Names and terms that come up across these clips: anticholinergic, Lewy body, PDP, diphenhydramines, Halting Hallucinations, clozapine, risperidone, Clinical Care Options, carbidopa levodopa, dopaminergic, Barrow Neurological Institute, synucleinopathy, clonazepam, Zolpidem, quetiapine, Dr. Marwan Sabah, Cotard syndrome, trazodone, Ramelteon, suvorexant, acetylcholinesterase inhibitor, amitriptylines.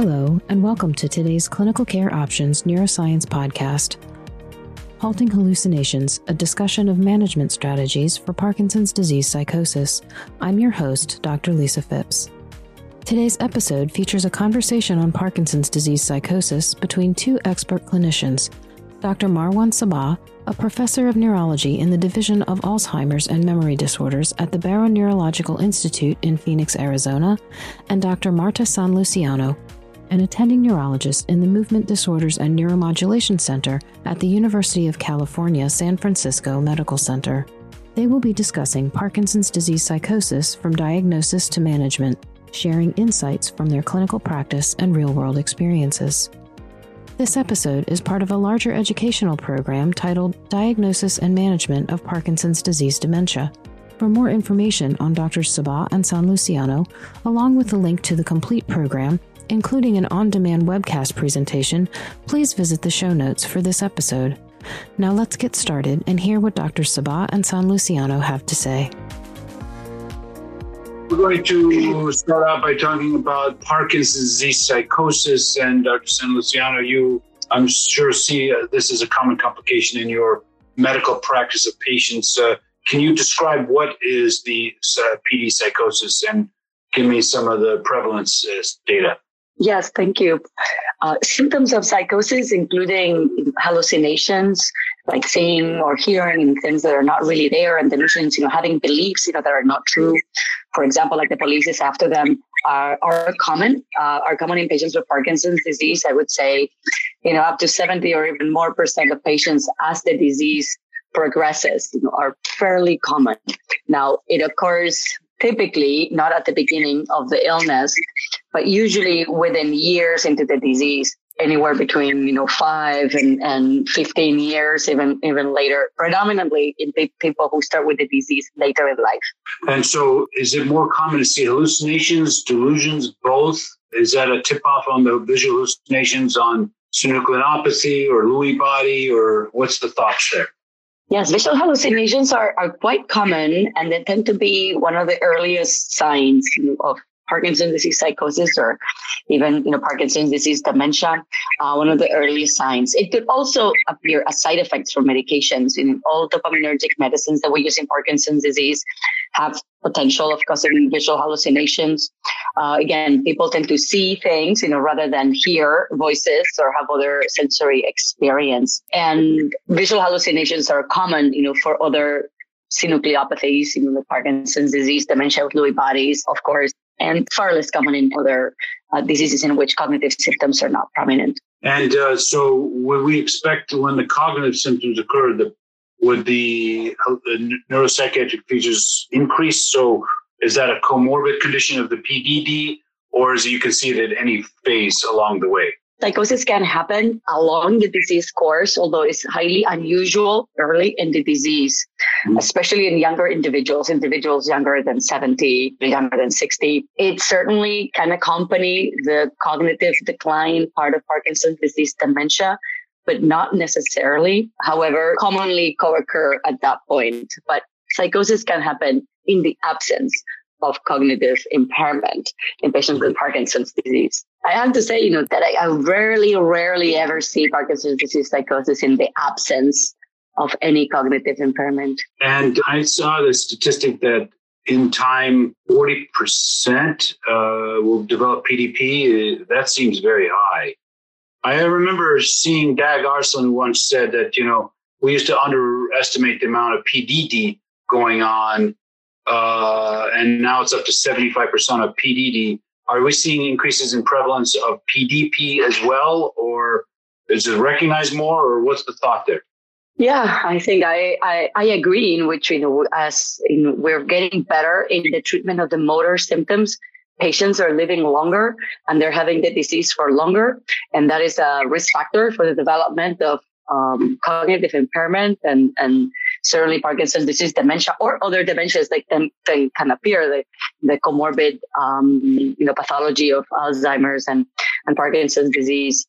Hello, and welcome to today's Clinical Care Options Neuroscience Podcast. Halting Hallucinations, a discussion of management strategies for Parkinson's disease psychosis. I'm your host, Dr. Lisa Phipps. Today's episode features a conversation on Parkinson's disease psychosis between two expert clinicians, Dr. Marwan Sabah, a professor of neurology in the Division of Alzheimer's and Memory Disorders at the Barrow Neurological Institute in Phoenix, Arizona, and Dr. Marta San Luciano, an attending neurologist in the Movement Disorders and Neuromodulation Center at the University of California San Francisco Medical Center. They will be discussing Parkinson's disease psychosis from diagnosis to management, sharing insights from their clinical practice and real-world experiences. This episode is part of a larger educational program titled Diagnosis and Management of Parkinson's Disease Dementia. For more information on Drs. Sabah and San Luciano, along with a link to the complete program, including an on-demand webcast presentation, please visit the show notes for this episode. Now let's get started and hear what Dr. Sabah and San Luciano have to say. We're going to start out by talking about Parkinson's disease psychosis, and Dr. San Luciano, you, I'm sure, see this is a common complication in your medical practice of patients. Can you describe what is the PD psychosis and give me some of the prevalence data? Yes, thank you. Symptoms of psychosis, including hallucinations, like seeing or hearing things that are not really there, and delusions, having beliefs, that are not true. For example, like the police is after them, are common in patients with Parkinson's disease. I would say, up to 70 or even more % of patients as the disease progresses, are fairly common. Now, it occurs typically not at the beginning of the illness, but usually within years into the disease, anywhere between 5 and 15 years, even later, predominantly in people who start with the disease later in life. And so is it more common to see hallucinations, delusions, both? Is that a tip-off on the visual hallucinations on synucleinopathy or Lewy body, or what's the thoughts there? Yes, visual hallucinations are quite common, and they tend to be one of the earliest signs of Parkinson's disease psychosis, or even Parkinson's disease dementia, one of the earliest signs. It could also appear as side effects from medications. All dopaminergic medicines that we use in Parkinson's disease have potential of causing visual hallucinations. Again, people tend to see things, rather than hear voices or have other sensory experience. And visual hallucinations are common, for other synucleinopathies, like Parkinson's disease, dementia with Lewy bodies, of course, and far less common in other diseases in which cognitive symptoms are not prominent. And so would we expect when the cognitive symptoms occur, would the neuropsychiatric features increase? So is that a comorbid condition of the PDD, or is it you can see it at any phase along the way? Psychosis can happen along the disease course, although it's highly unusual early in the disease, especially in younger individuals younger than 70, younger than 60. It certainly can accompany the cognitive decline part of Parkinson's disease dementia, but not necessarily. However, commonly co-occur at that point. But psychosis can happen in the absence of cognitive impairment in patients with Parkinson's disease. I have to say, that I rarely ever see Parkinson's disease psychosis in the absence of any cognitive impairment. And I saw the statistic that in time, 40% will develop PDP. That seems very high. I remember seeing Dag Arslan once said that, we used to underestimate the amount of PDD going on, and now it's up to 75% of PDD. Are we seeing increases in prevalence of PDP as well, or is it recognized more, or what's the thought there? Yeah, I think I agree, in which, we're getting better in the treatment of the motor symptoms. Patients are living longer and they're having the disease for longer. And that is a risk factor for the development of cognitive impairment and certainly Parkinson's disease dementia or other dementias that can appear, like the comorbid pathology of Alzheimer's and Parkinson's disease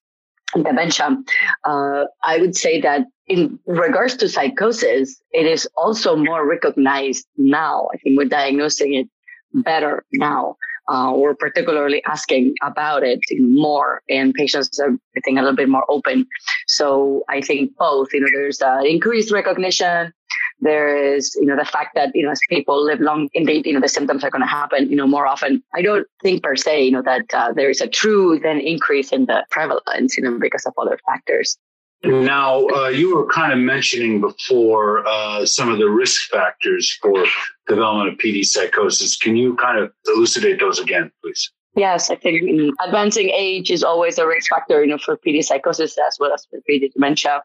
and dementia. I would say that in regards to psychosis, it is also more recognized now. I think we're diagnosing it better now. We're particularly asking about it more, and patients are, I think, a little bit more open. So I think both, there's increased recognition. There is, the fact that, as people live long, indeed, the symptoms are going to happen, more often. I don't think per se, that there is a true then increase in the prevalence, because of other factors. Now, you were kind of mentioning before some of the risk factors for development of PD psychosis. Can you kind of elucidate those again, please? Yes, I think advancing age is always a risk factor, for PD psychosis as well as for PD dementia.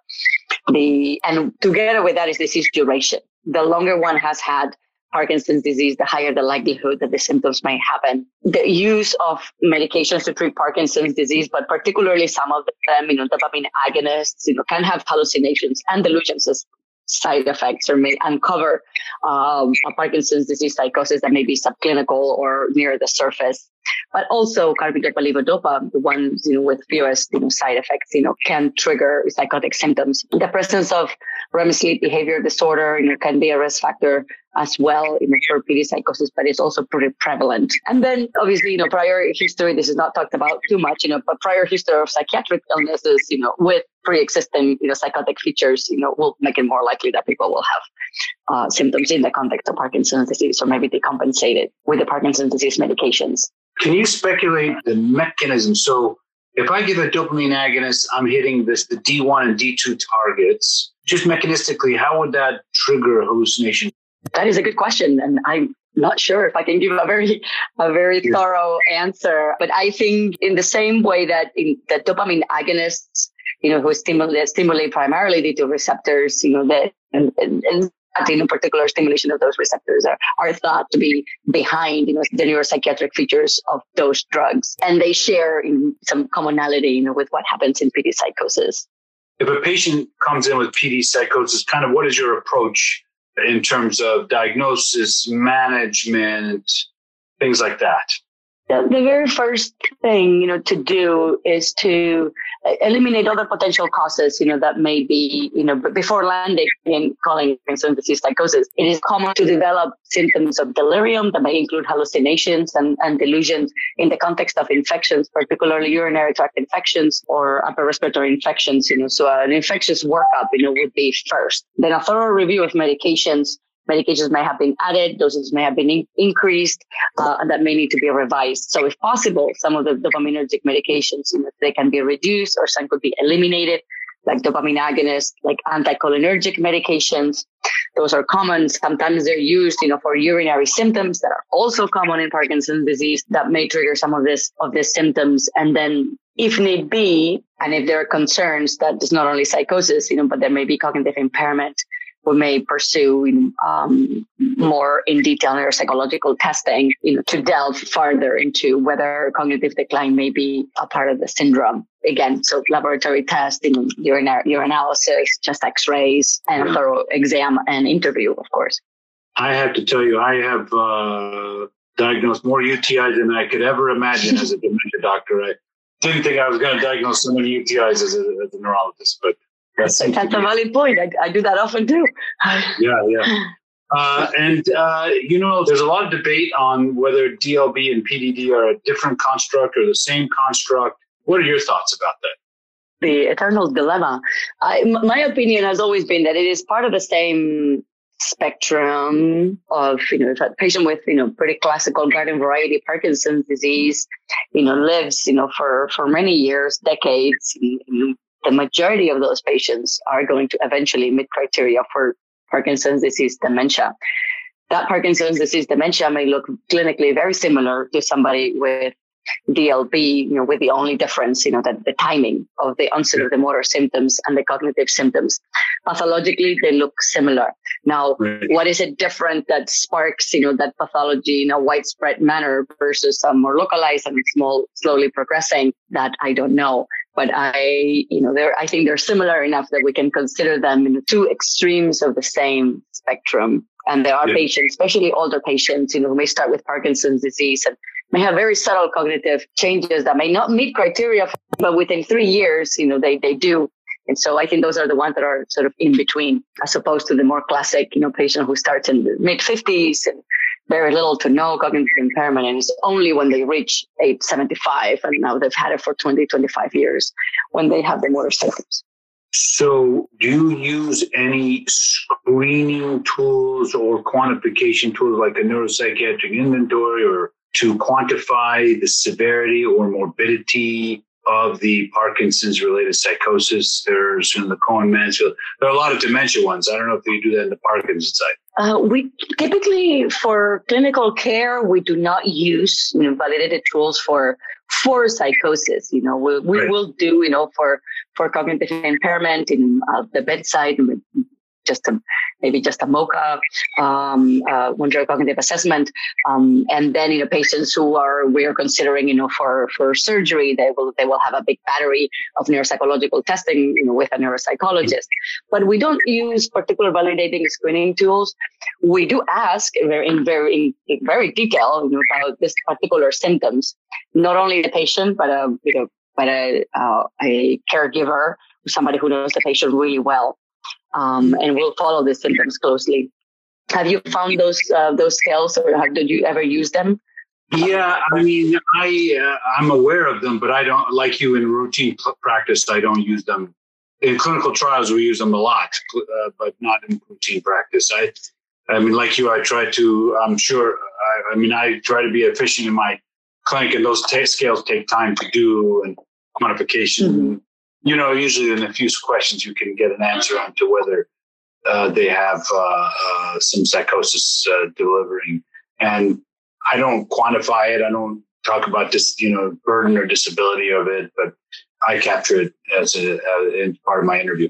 And together with that is disease duration. The longer one has had Parkinson's disease, the higher the likelihood that the symptoms might happen. The use of medications to treat Parkinson's disease, but particularly some of them, dopamine agonists, can have hallucinations and delusions as side effects, or may uncover a Parkinson's disease psychosis that may be subclinical or near the surface. But also carbidopa levodopa, the ones with fewest side effects, can trigger psychotic symptoms. The presence of REM sleep behavior disorder can be a risk factor as well for PD psychosis, but it's also pretty prevalent. And then obviously, prior history, this is not talked about too much, but prior history of psychiatric illnesses, with pre-existing, psychotic features, will make it more likely that people will have symptoms in the context of Parkinson's disease, or maybe decompensated with the Parkinson's disease medications. Can you speculate the mechanism? So if I give a dopamine agonist, I'm hitting the D1 and D2 targets. Just mechanistically, how would that trigger hallucination? That is a good question. And I'm not sure if I can give a very thorough answer. But I think in the same way that the dopamine agonists, who stimulate primarily D2 receptors, particular stimulation of those receptors are thought to be behind the neuropsychiatric features of those drugs. And they share some commonality with what happens in PD psychosis. If a patient comes in with PD psychosis, kind of what is your approach in terms of diagnosis, management, things like that? The very first thing, to do is to eliminate other potential causes, that may be, before landing in Parkinson's disease psychosis. It is common to develop symptoms of delirium that may include hallucinations and delusions in the context of infections, particularly urinary tract infections or upper respiratory infections, so an infectious workup, would be first. Then a thorough review of medications. Medications may have been added, doses may have been increased, and that may need to be revised. So if possible, some of the dopaminergic medications, they can be reduced or some could be eliminated, like dopamine agonists, like anticholinergic medications. Those are common. Sometimes they're used, for urinary symptoms that are also common in Parkinson's disease that may trigger some of these symptoms. And then if need be, and if there are concerns that it's not only psychosis, but there may be cognitive impairment, we may pursue more in detail neuropsychological testing to delve farther into whether cognitive decline may be a part of the syndrome. Again, so laboratory tests, urinalysis, chest x-rays, and a thorough exam and interview, of course. I have to tell you, I have diagnosed more UTIs than I could ever imagine as a dementia doctor. I didn't think I was going to diagnose so many UTIs as a neurologist, but that's a valid point. I do that often too. Yeah. There's a lot of debate on whether DLB and PDD are a different construct or the same construct. What are your thoughts about that? The eternal dilemma. My opinion has always been that it is part of the same spectrum of, a patient with, pretty classical garden variety Parkinson's disease, lives, for many years, decades, the majority of those patients are going to eventually meet criteria for Parkinson's disease dementia. That Parkinson's disease dementia may look clinically very similar to somebody with DLB, with the only difference, that the timing of the onset of the motor symptoms and the cognitive symptoms. Pathologically, they look similar. Now, what is it different that sparks, that pathology in a widespread manner versus some more localized and small, slowly progressing? That I don't know. But I think they're similar enough that we can consider them in the two extremes of the same spectrum. And there are patients, especially older patients, who may start with Parkinson's disease and may have very subtle cognitive changes that may not meet criteria, but within 3 years, they do. And so I think those are the ones that are sort of in between, as opposed to the more classic, patient who starts in the mid 50s and very little to no cognitive impairment, and it's only when they reach age 75, and now they've had it for 20, 25 years, when they have the motor symptoms. So do you use any screening tools or quantification tools like a neuropsychiatric inventory or to quantify the severity or morbidity of the Parkinson's-related psychosis? There's in the Cohen-Mansfield. There are a lot of dementia ones. I don't know if you do that in the Parkinson's side. We typically, for clinical care, we do not use validated tools for psychosis. We right. will do for cognitive impairment in the bedside, just a MOCA, one drug cognitive assessment, and then patients who we are considering for surgery, they will have a big battery of neuropsychological testing with a neuropsychologist. But we don't use particular validating screening tools. We do ask in very detail about this particular symptoms, not only the patient but a caregiver, somebody who knows the patient really well. And we'll follow the symptoms closely. Have you found those scales, or did you ever use them? Yeah, I'm aware of them, but I don't, like you, in routine practice. I don't use them. In clinical trials, we use them a lot, but not in routine practice. Like you, I try to be efficient in my clinic, and those scales take time to do, and quantification. Mm-hmm. Usually in a few questions, you can get an answer on to whether they have some psychosis delivering. And I don't quantify it. I don't talk about this, burden or disability of it, but I capture it as part of my interview.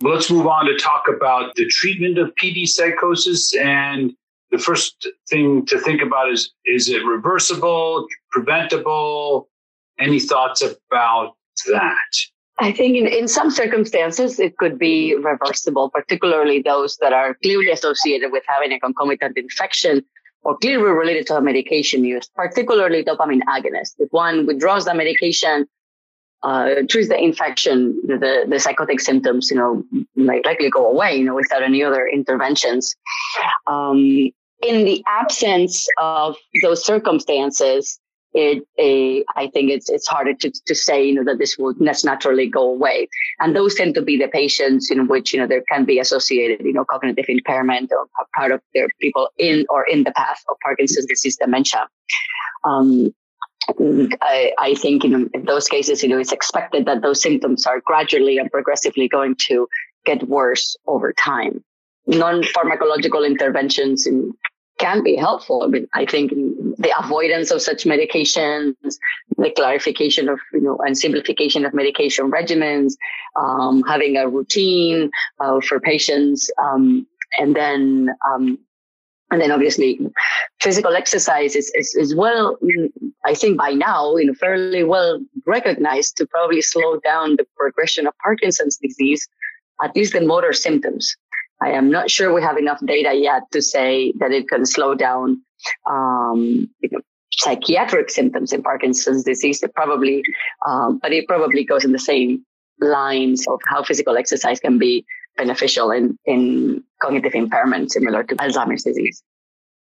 Well, let's move on to talk about the treatment of PD psychosis. And the first thing to think about is it reversible, preventable? Any thoughts about that? I think in some circumstances, it could be reversible, particularly those that are clearly associated with having a concomitant infection or clearly related to a medication use, particularly dopamine agonists. If one withdraws the medication, treats the infection, the psychotic symptoms, might likely go away, without any other interventions. In the absence of those circumstances, I think it's harder to say, that this will naturally go away. And those tend to be the patients in which, there can be associated, cognitive impairment or part of their people in the path of Parkinson's disease dementia. I think, in those cases, it's expected that those symptoms are gradually and progressively going to get worse over time. Non-pharmacological interventions can be helpful. I think the avoidance of such medications, the clarification of, and simplification of medication regimens, having a routine for patients, and then obviously physical exercise is well, I think by now, fairly well recognized to probably slow down the progression of Parkinson's disease, at least the motor symptoms. I am not sure we have enough data yet to say that it can slow down psychiatric symptoms in Parkinson's disease. It probably goes in the same lines of how physical exercise can be beneficial in cognitive impairment, similar to Alzheimer's disease.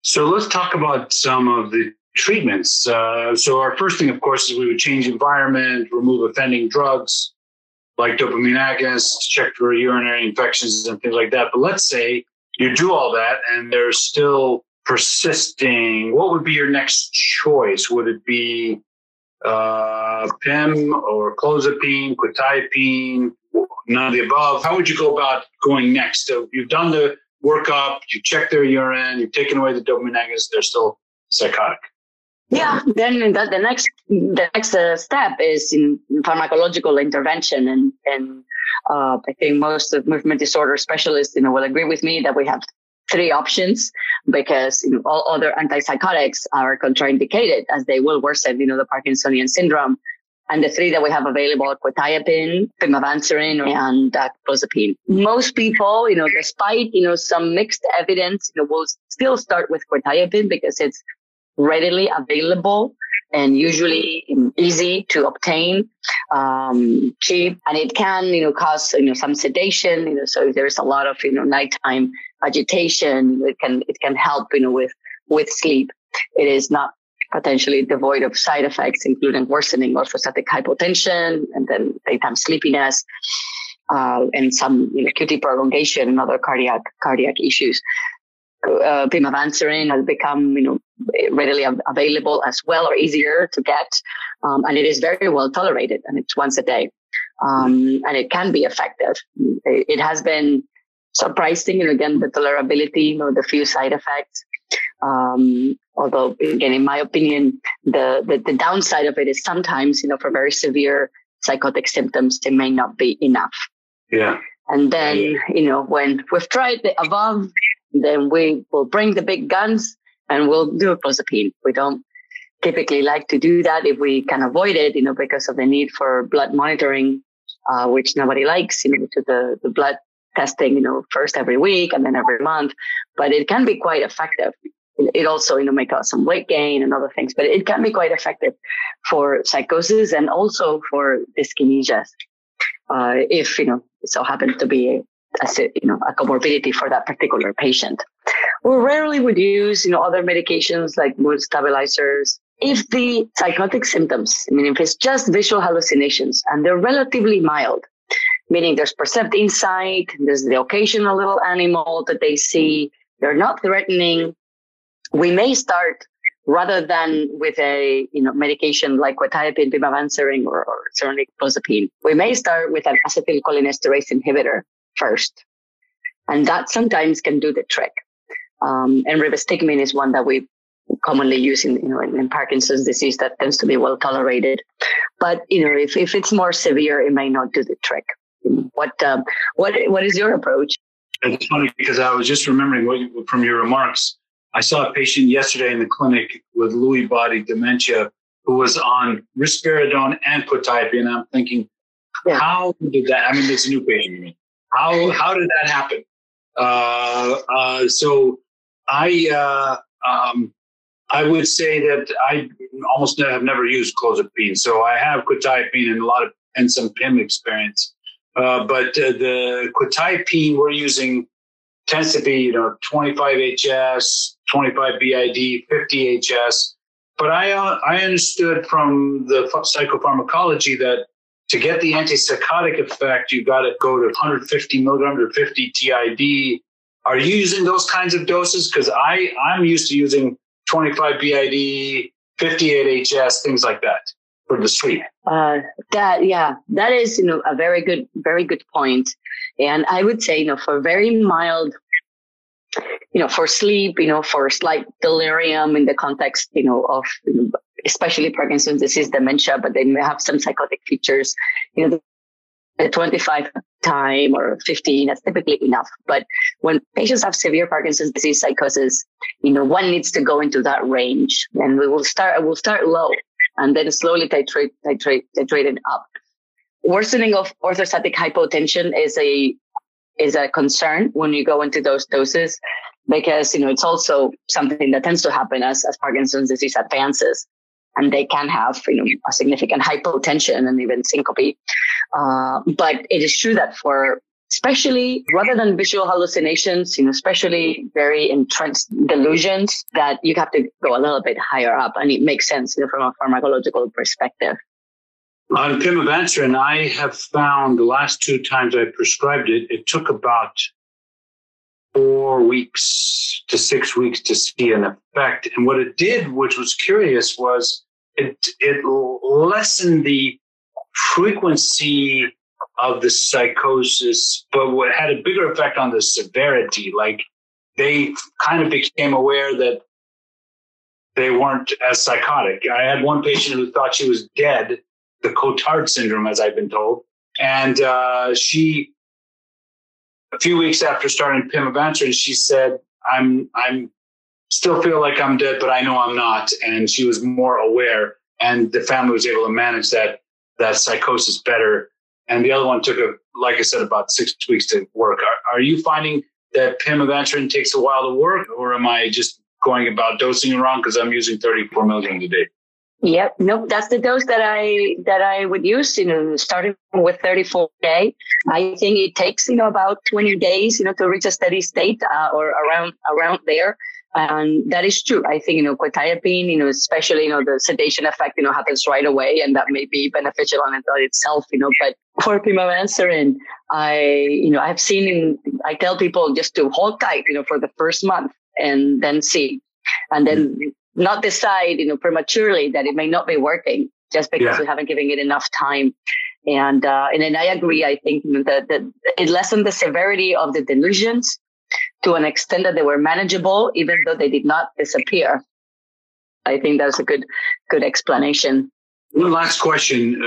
So let's talk about some of the treatments. So our first thing, of course, is we would change environment, remove offending drugs, like dopamine agonists, check for urinary infections and things like that. But let's say you do all that and they're still persisting. What would be your next choice? Would it be PIM or clozapine, quetiapine, none of the above? How would you go about going next? So you've done the workup, you've checked their urine, you've taken away the dopamine agonists, they're still psychotic. Yeah, then the next step is in pharmacological intervention, and I think most of movement disorder specialists, will agree with me that we have three options, because all other antipsychotics are contraindicated, as they will worsen, the Parkinsonian syndrome. And the three that we have available are quetiapine, pimavanserin, and clozapine. Most people, despite some mixed evidence, will still start with quetiapine because it's readily available and usually easy to obtain, cheap, and it can, cause, some sedation, so if there's a lot of, nighttime agitation, it can help, with with sleep. It is not potentially devoid of side effects, including worsening orthostatic hypotension and then daytime sleepiness, and some QT prolongation and other cardiac issues. Pimavanserin has become readily available as well, or easier to get, and it is very well tolerated, and it's once a day, and it can be effective. It has been surprising, and again, the tolerability, the few side effects. Although, again, in my opinion, the downside of it is sometimes, for very severe psychotic symptoms, they may not be enough. Yeah. And then, when we've tried the above, then we will bring the big guns and we'll do clozapine. We don't typically like to do that if we can avoid it, because of the need for blood monitoring, which nobody likes, to the blood testing, first every week and then every month. But it can be quite effective. It also, may cause some weight gain and other things, but it can be quite effective for psychosis and also for dyskinesias. If, it so happens to be a comorbidity for that particular patient. We rarely would use, other medications like mood stabilizers. If the psychotic symptoms, if it's just visual hallucinations and they're relatively mild, meaning there's perceived insight, there's the occasional little animal that they see, they're not threatening, we may start rather than with a medication like quetiapine, pimavanserin, or certainly clozapine. We may start with an acetylcholinesterase inhibitor first, and that sometimes can do the trick. And rivastigmine is one that we commonly use in Parkinson's disease that tends to be well tolerated. But if it's more severe, it may not do the trick. What is your approach? It's funny because I was just remembering from your remarks. I saw a patient yesterday in the clinic with Lewy body dementia who was on risperidone and quetiapine. I'm thinking, How did that? It's a new patient. How did that happen? So I would say that I almost have never used clozapine. So I have quetiapine and some PIM experience. But the quetiapine we're using tends to be, 25 HS, 25 BID, 50 HS. But I understood from the psychopharmacology that to get the antipsychotic effect, you've got to go to 150 milligrams or 50 TID. Are you using those kinds of doses? Because I'm used to using 25 BID, 58 HS, things like that for the sleep. That is, a very good point. And I would say, for very mild, for sleep, for slight delirium in the context, of especially Parkinson's disease dementia, but they may have some psychotic features, the 25 time or 15, that's typically enough. But when patients have severe Parkinson's disease psychosis, one needs to go into that range, and I will start low and then slowly titrate it up. Worsening of orthostatic hypotension is a concern when you go into those doses, because, it's also something that tends to happen as Parkinson's disease advances, and they can have, a significant hypotension and even syncope. But it is true that for, especially rather than visual hallucinations, especially very entrenched delusions, that you have to go a little bit higher up, and it makes sense, from a pharmacological perspective. On pimavanserin, I have found the last two times I prescribed it, it took about 4 weeks to 6 weeks to see an effect. And what it did, which was curious, was it lessened the frequency of the psychosis, but what had a bigger effect on the severity. Like, they kind of became aware that they weren't as psychotic. I had one patient who thought she was dead, the Cotard syndrome, as I've been told. And she, a few weeks after starting pimavanserin, she said, I'm still feel like I'm dead, but I know I'm not. And she was more aware, and the family was able to manage that psychosis better. And the other one took, like I said, about 6 weeks to work. Are you finding that pimavanserin takes a while to work, or am I just going about dosing around because I'm using 34 milligrams a day? Yep. Nope. That's the dose that I would use, starting with 34 a day. I think it takes, about 20 days, to reach a steady state, or around there. And that is true. I think, quetiapine, especially, the sedation effect, happens right away, and that may be beneficial on itself, but for pimavanserin, I have seen, I tell people just to hold tight, for the first month and then see, and then not decide, prematurely that it may not be working just because we haven't given it enough time. And then I agree. I think that it lessened the severity of the delusions to an extent that they were manageable, even though they did not disappear. I think that's a good explanation. One last question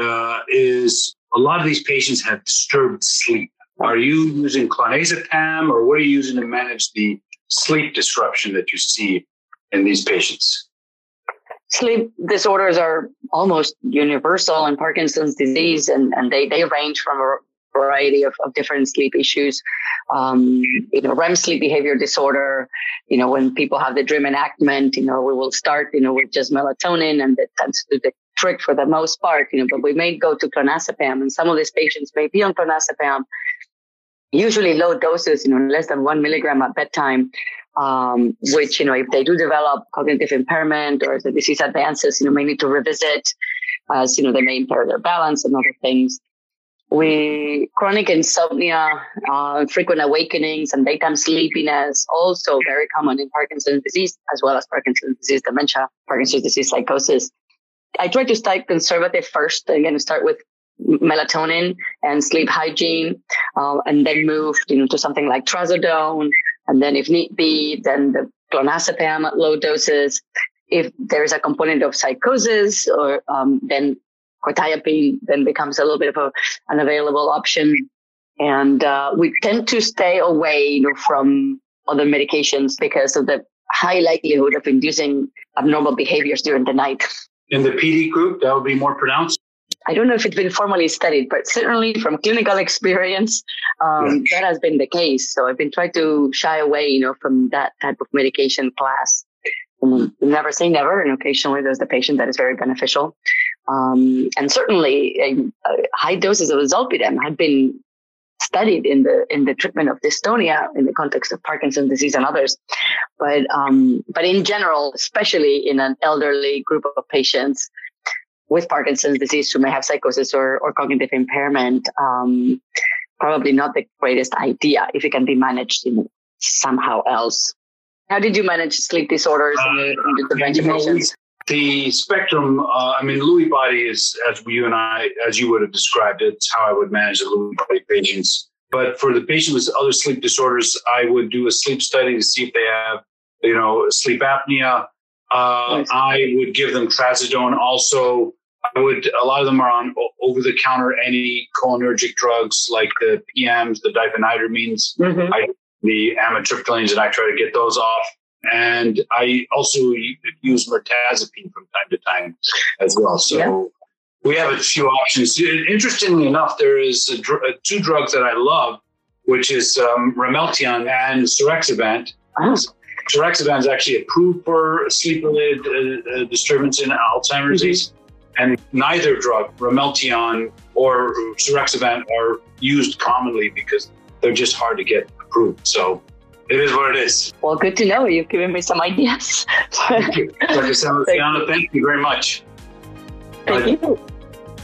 is, a lot of these patients have disturbed sleep. Are you using clonazepam, or what are you using to manage the sleep disruption that you see in these patients? Sleep disorders are almost universal in Parkinson's disease, and they range from a variety of different sleep issues. REM sleep behavior disorder, when people have the dream enactment, we will start, with just melatonin, and that tends to do the trick for the most part, but we may go to clonazepam, and some of these patients may be on clonazepam, usually low doses, less than 1 milligram at bedtime, which, if they do develop cognitive impairment or if the disease advances, may need to revisit as, they may impair their balance and other things. Chronic insomnia, frequent awakenings, and daytime sleepiness, also very common in Parkinson's disease, as well as Parkinson's disease dementia, Parkinson's disease psychosis. I try to start conservative first, again, start with melatonin and sleep hygiene, and then move to something like trazodone, and then if need be, then the clonazepam at low doses. If there is a component of psychosis, or then quetiapine then becomes a little bit of an available option. And we tend to stay away from other medications because of the high likelihood of inducing abnormal behaviors during the night. In the PD group, that would be more pronounced? I don't know if it's been formally studied, but certainly from clinical experience, that has been the case. So I've been trying to shy away, from that type of medication class. Never say never, and occasionally there's the patient that is very beneficial. And certainly high doses of Zolpidem had been studied in the treatment of dystonia in the context of Parkinson's disease and others. But in general, especially in an elderly group of patients with Parkinson's disease who may have psychosis or cognitive impairment, probably not the greatest idea if it can be managed somehow else. How did you manage sleep disorders in the dementia patients? The spectrum, Lewy body is, as you would have described it, how I would manage the Lewy body patients. But for the patients with other sleep disorders, I would do a sleep study to see if they have, sleep apnea. Nice. I would give them trazodone. Also, a lot of them are on over-the-counter anticholinergic drugs like the PMs, the diphenhydramines, the amitriptylines, and I try to get those off. And I also use mirtazapine from time to time as well. So we have a few options. Interestingly enough, there is two drugs that I love, which is Ramelteon and suvorexant. Oh. Suvorexant is actually approved for sleep-related disturbance in Alzheimer's disease. And neither drug, Ramelteon or suvorexant, are used commonly because they're just hard to get approved. So it is what it is. Well, good to know. You've given me some ideas. Thank you. Dr. San Luciano, thank you very much. Thank you.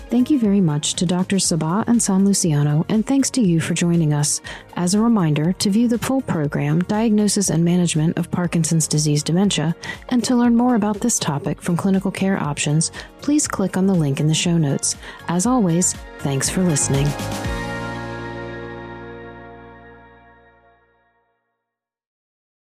Thank you very much to Dr. Sabah and San Luciano, and thanks to you for joining us. As a reminder, to view the full program, Diagnosis and Management of Parkinson's Disease Dementia, and to learn more about this topic from Clinical Care Options, please click on the link in the show notes. As always, thanks for listening.